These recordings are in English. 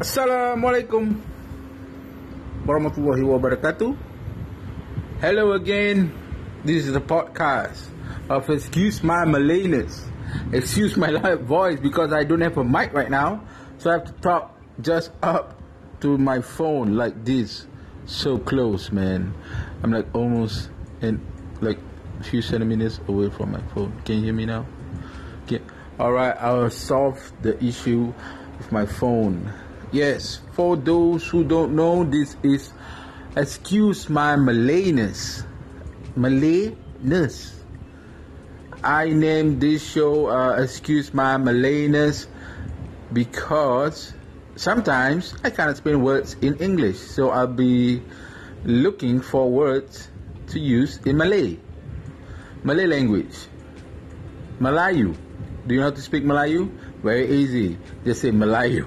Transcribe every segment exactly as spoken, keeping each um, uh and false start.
Assalamualaikum warahmatullahi wabarakatuh. Hello again. This is the podcast of Excuse My Malayness. Excuse my loud voice because I don't have a mic right now, so I have to talk just up to my phone like this. So close, man. I'm like almost in like a few centimeters away from my phone. Can you hear me now? Okay. Alright, I'll solve the issue with my phone. Yes, for those who don't know, this is Excuse My Malayness. Malayness. I named this show uh, Excuse My Malayness because sometimes I can't explain words in English, so I'll be looking for words to use in Malay. Malay language. Melayu. Do you know how to speak Melayu? Very easy. Just say Melayu.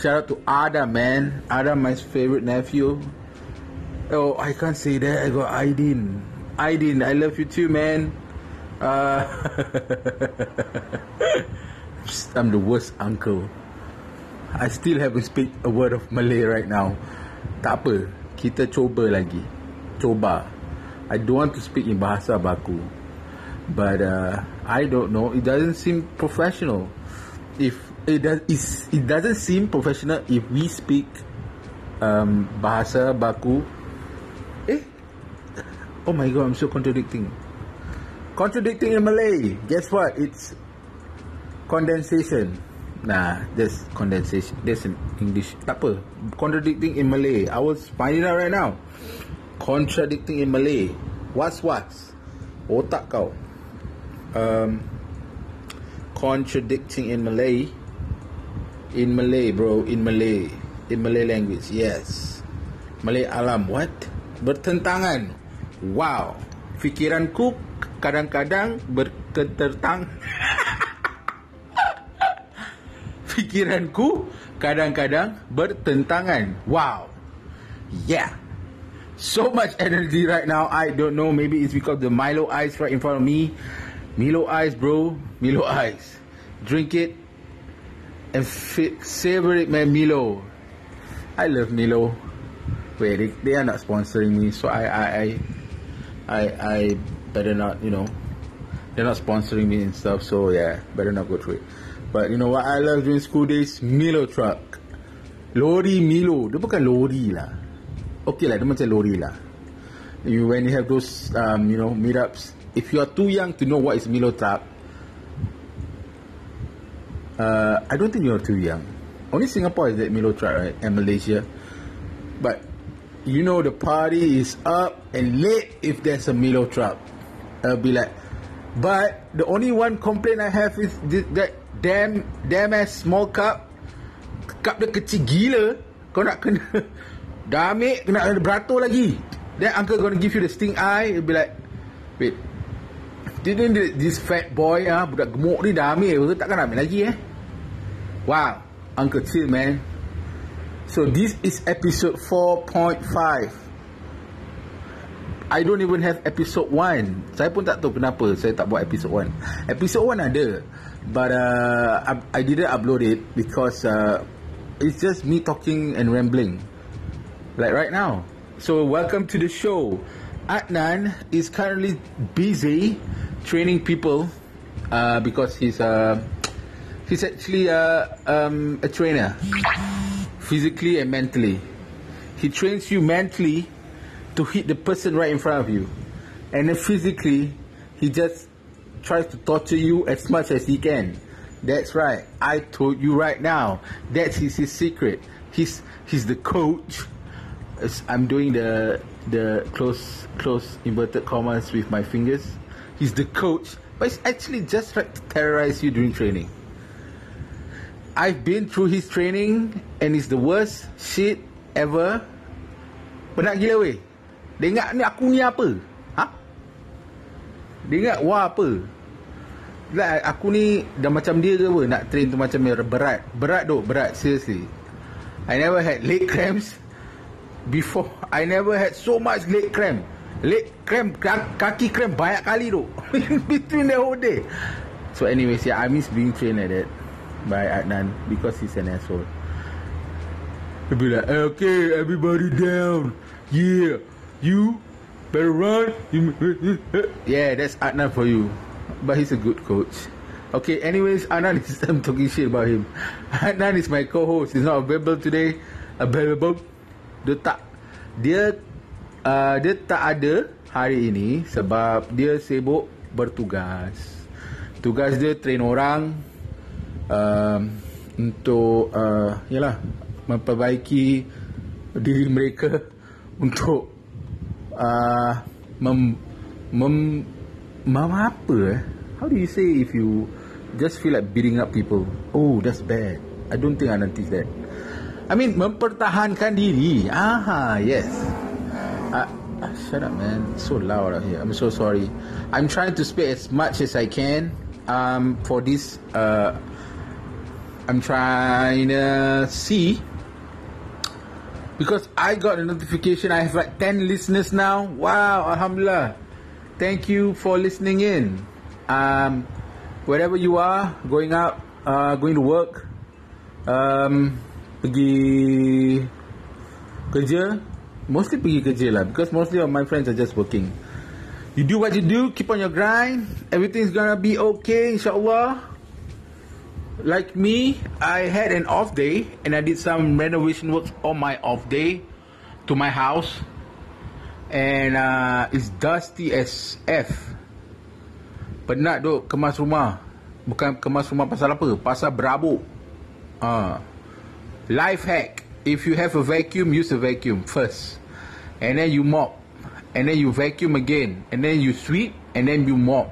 Shout out to Adam, man. Adam, my favorite nephew. Oh, I can't say that. I got Aidin. Aidin, I love you too, man. Uh, I'm the worst uncle. I still haven't speak a word of Malay right now. Tak apa, kita cuba lagi. Cuba. I don't want to speak in bahasa baku. But uh, I don't know. It doesn't seem professional. If it does, it's, it doesn't seem professional if we speak um, bahasa baku. Eh? Oh my god! I'm so contradicting. Contradicting in Malay. Guess what? It's condensation. Nah, there's condensation. There's in English. Tak apa. Contradicting in Malay. I was finding out right now. Contradicting in Malay. What's what's? Otak kau. Um, contradicting in Malay. In Malay, bro. In Malay. In Malay language. Yes. Malay alam. What? Bertentangan. Wow. Fikiranku kadang-kadang berketertang. Fikiranku kadang-kadang bertentangan. Wow. Yeah. So much energy right now. I don't know. Maybe it's because the Milo ice right in front of me. Milo ice, bro. Milo ice. Drink it and fit, savor it, man. Milo. I love Milo. Wait, they, they are not sponsoring me, so I, I, I, I, I better not. You know, they're not sponsoring me and stuff. So yeah, better not go through it. But you know what I love during school days? Milo truck. Lori Milo. Dia bukan lori lah. Okay lah, dia macam lori lah. You, when you have those um, you know, meetups, if you are too young to know what is Milo trap, uh, I don't think you are too young. Only Singapore is that Milo trap, right? And Malaysia. But you know the party is up and late if there's a Milo trap. I'll be like, but the only one complaint I have is that damn damn ass small cup. Cup dia kecil gila. Kau nak kena damik, kena beratur lagi. Then uncle gonna give you the sting eye. It'll be like, wait, didn't this fat boy ah, budak gemuk ni damik, takkan ambil lagi eh. Wow. Uncle chill, man. So this is episode four point five. I don't even have episode one. Saya pun tak tahu kenapa saya tak buat episode one. Episode one ada, but uh, I, I didn't upload it because uh, it's just me talking and rambling like right now. So welcome to the show. Adnan is currently busy training people uh, because he's uh, he's actually uh, um, a trainer, physically and mentally. He trains you mentally to hit the person right in front of you, and then physically he just tries to torture you as much as he can. That's right. I told you right now. That's his, his secret. He's he's the coach. I'm doing the the close close inverted commas with my fingers. He's the coach, but he's actually just trying to terrorize you during training. I've been through his training, and it's the worst shit ever. Penat gila weh. Dia ingat ni aku ni apa? Dia ingat wah apa like, aku ni dah macam dia ke apa? Nak train tu macam dia berat. Berat doh, berat, seriously. I never had leg cramps before. I never had so much leg cramp. Leg cramp, kaki cramp banyak kali doh. Between the whole day. So anyways, yeah, I miss being trained at that by Adnan because he's an asshole. They'll be like, okay, everybody down. Yeah, you better run. Yeah, that's Adnan for you. But he's a good coach. Okay, anyways, Adnan is, I'm talking shit about him. Adnan is my co-host. He's not available today. Available. Dia tak, dia, uh, dia tak ada hari ini sebab dia sibuk bertugas. Tugas dia train orang uh, untuk uh, yalah, memperbaiki diri mereka untuk uh, mem, mem, mem apa eh? How do you say if you just feel like beating up people? Oh, that's bad. I don't think I noticed that. I mean, mempertahankan diri. Aha, yes. Uh, shut up, man. It's so loud out here. I'm so sorry. I'm trying to speak as much as I can. Um, for this, uh, I'm trying to see. Because I got a notification. I have like ten listeners now. Wow, alhamdulillah. Thank you for listening in. Um, wherever you are, going out, uh, going to work, um, pergi kerja. Mostly pergi kerja lah, because mostly of my friends are just working. You do what you do, keep on your grind. Everything's gonna be okay, insyaAllah. Like me, I had an off day and I did some renovation works on my off day to my house. And uh, it's dusty as F. Penat duk kemas rumah. Bukan kemas rumah pasal apa, pasal berabuk. uh. Life hack: if you have a vacuum, use a vacuum first, and then you mop, and then you vacuum again, and then you sweep, and then you mop,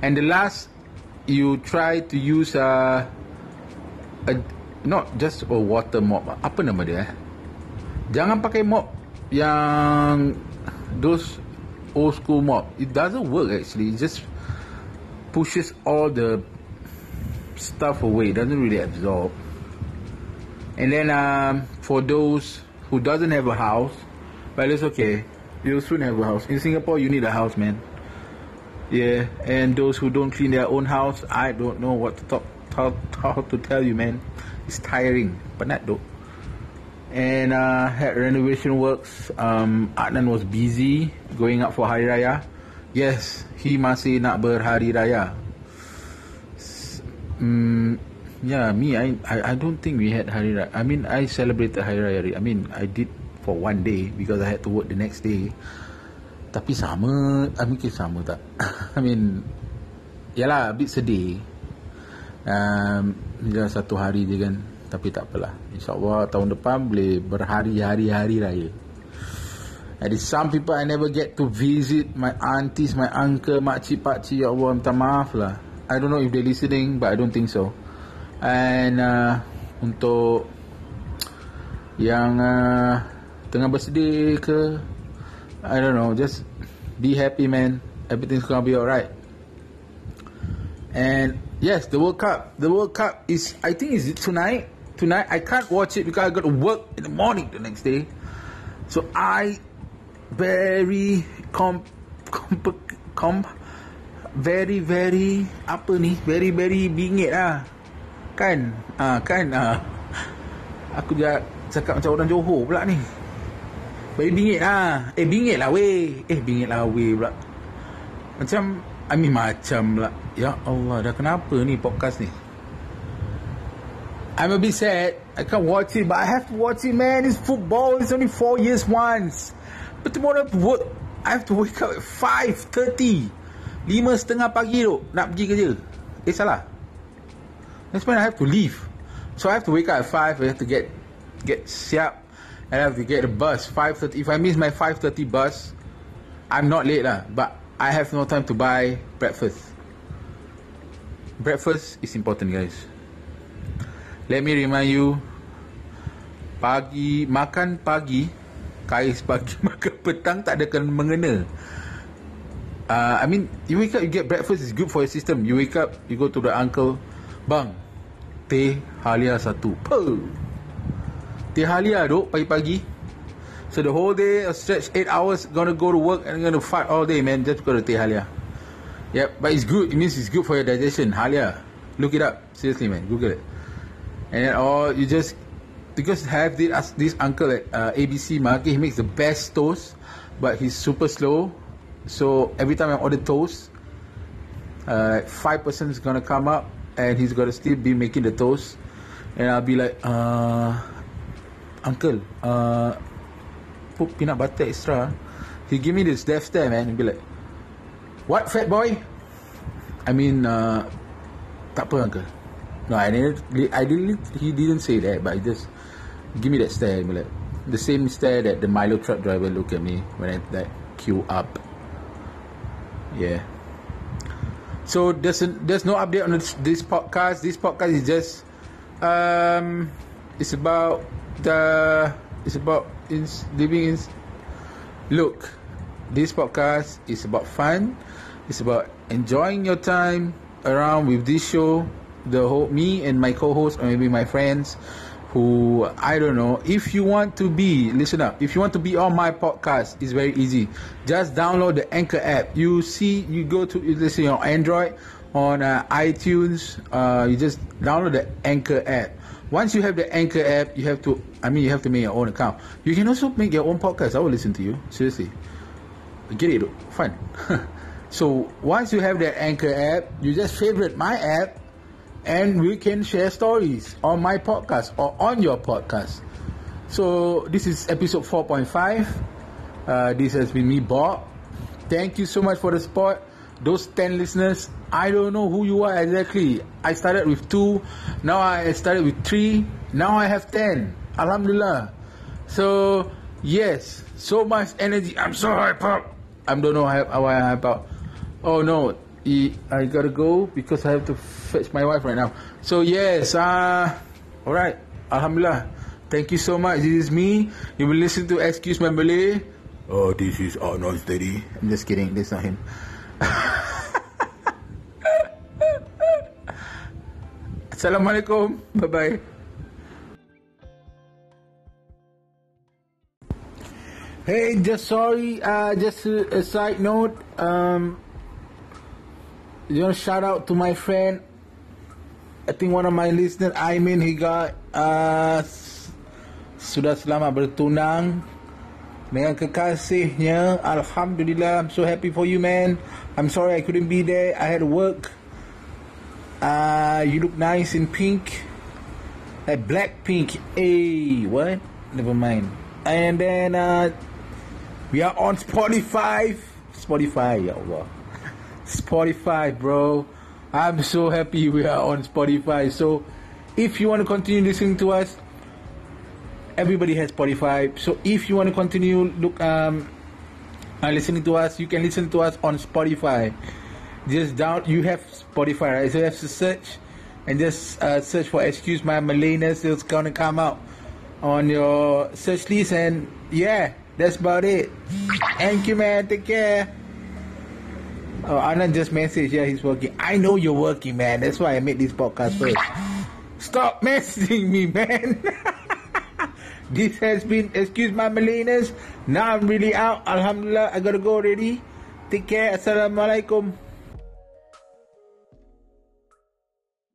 and the last you try to use a, a not just a water mop. Apa nama dia eh? Jangan pakai mop yang those old school mop. It doesn't work actually. It just pushes all the stuff away. It doesn't really absorb. And then um, for those who doesn't have a house, but it's okay, you'll soon have a house. In Singapore, you need a house, man. Yeah, and those who don't clean their own house, I don't know what to talk, talk, how to tell you, man. It's tiring, but not though. And uh, had renovation works. Um, Adnan was busy going up for Hari Raya. Yes, he masih nak berhari raya. Hmm. Yeah, me, I, I I don't think we had Hari Raya. I mean, I celebrated Hari Raya. I mean, I did for one day because I had to work the next day. Tapi sama, I mean, sama tak? I mean, yalah, a bit sedih. Um, dah satu hari je kan. Tapi tak apalah. InsyaAllah tahun depan boleh berhari-hari Hari Raya. And some people I never get to visit, my aunties, my uncle, makcik, pakcik, ya Allah, minta maaf lah. I don't know if they're listening, but I don't think so. And uh, untuk yang uh, tengah bersedih ke, I don't know, just be happy, man. Everything's gonna be alright. And yes, the World Cup. The World Cup is, I think, is it tonight? Tonight I can't watch it because I got to work in the morning the next day. So I very comp comp comp very very apa ni? Very very bingit lah. Kan ah, kan ah. Aku dah cakap macam orang Johor pula ni. Baik bingit lah. Eh bingit lah weh. Eh bingit lah weh pula. Macam I mean macam lah. Ya Allah, dah kenapa ni podcast ni? I'm a bit sad I can't watch it, but I have to watch it, man. It's football. It's only four years once. But tomorrow I have to work. I have to wake up at five thirty, lima tiga puluh pagi tu nak pergi kerja. Eh salah, that's when I have to leave. So I have to wake up at five. I have to get Get siap, and I have to get a bus five thirty. If I miss my five thirty bus, I'm not late lah, but I have no time to buy breakfast. Breakfast is important, guys. Let me remind you, pagi, makan pagi, kais pagi, makan petang tak ada kena mengena. uh, I mean, you wake up, you get breakfast, is good for your system. You wake up, you go to the uncle, bang, teh halia satu. Puh. Teh halia duk pagi-pagi. So the whole day, a stretch eight hours, gonna go to work and gonna fight all day, man, just because of teh halia. Yep, but it's good. It means it's good for your digestion. Halia, look it up. Seriously, man, Google it. And then, or you just because have this, this uncle at uh, A B C Market, he makes the best toast, but he's super slow. So every time I order toast, uh, five percent is gonna come up, and he's gonna still be making the toast, and I'll be like, uh, uncle, uh, put peanut butter extra. He give me this death stare, man. He'll be like, what, fat boy? I mean, uh, tak apa, uncle. No, I didn't, I didn't, he didn't say that, but he just give me that stare. He'll be like, the same stare that the Milo truck driver look at me when I like queue up. Yeah. So there's a, there's no update on this, this podcast. This podcast is just um, it's about the it's about in, living in. Look, this podcast is about fun. It's about enjoying your time around with this show. The whole me and my co-host, or maybe my friends, who I don't know. If you want to be, listen up. If you want to be on my podcast, it's very easy. Just download the Anchor app. You see, you go to, let's say on Android, on uh, iTunes. Uh, you just download the Anchor app. Once you have the Anchor app, you have to. I mean, you have to make your own account. You can also make your own podcast. I will listen to you. Seriously, get it? Fun. So once you have that Anchor app, you just favorite my app, and we can share stories on my podcast or on your podcast. So this is episode four point five. Uh, this has been me, Bob. Thank you so much for the support. Those ten listeners, I don't know who you are exactly. I started with two, now I started with three, now I have ten. Alhamdulillah. So yes, so much energy. I'm so hyped up. I don't know how I hype up. Oh no, I gotta go because I have to fetch my wife right now. So yes, uh, alright, Alhamdulillah. Thank you so much. This is me. You will listen to Excuse My Malay. Oh, this is Adnan's daddy. I'm just kidding, that's not him. Assalamualaikum. Bye bye. Hey, just sorry. Uh, just a, a side note. Um, you know, shout out to my friend. I think one of my listeners, I mean, he got uh, sudah selamat bertunang dengan kekasihnya. Alhamdulillah, I'm so happy for you, man. I'm sorry I couldn't be there. I had to work. Uh, you look nice in pink, like black pink. Hey, what? Never mind. And then uh, we are on Spotify. Spotify, ya Allah. Spotify, bro. I'm so happy we are on Spotify. So, if you want to continue listening to us, everybody has Spotify. So, if you want to continue look um, uh, listening to us, you can listen to us on Spotify. Just down, you have Spotify, right? So you have to search and just uh, search for Excuse My Malayness. It's gonna come out on your search list, and yeah, that's about it. Thank you, man. Take care. Oh, Anand just messaged. Yeah, he's working. I know you're working, man. That's why I made this podcast first. Stop messaging me, man. This has been Excuse My Malayness. Now I'm really out. Alhamdulillah, I gotta go already. Take care. Assalamualaikum.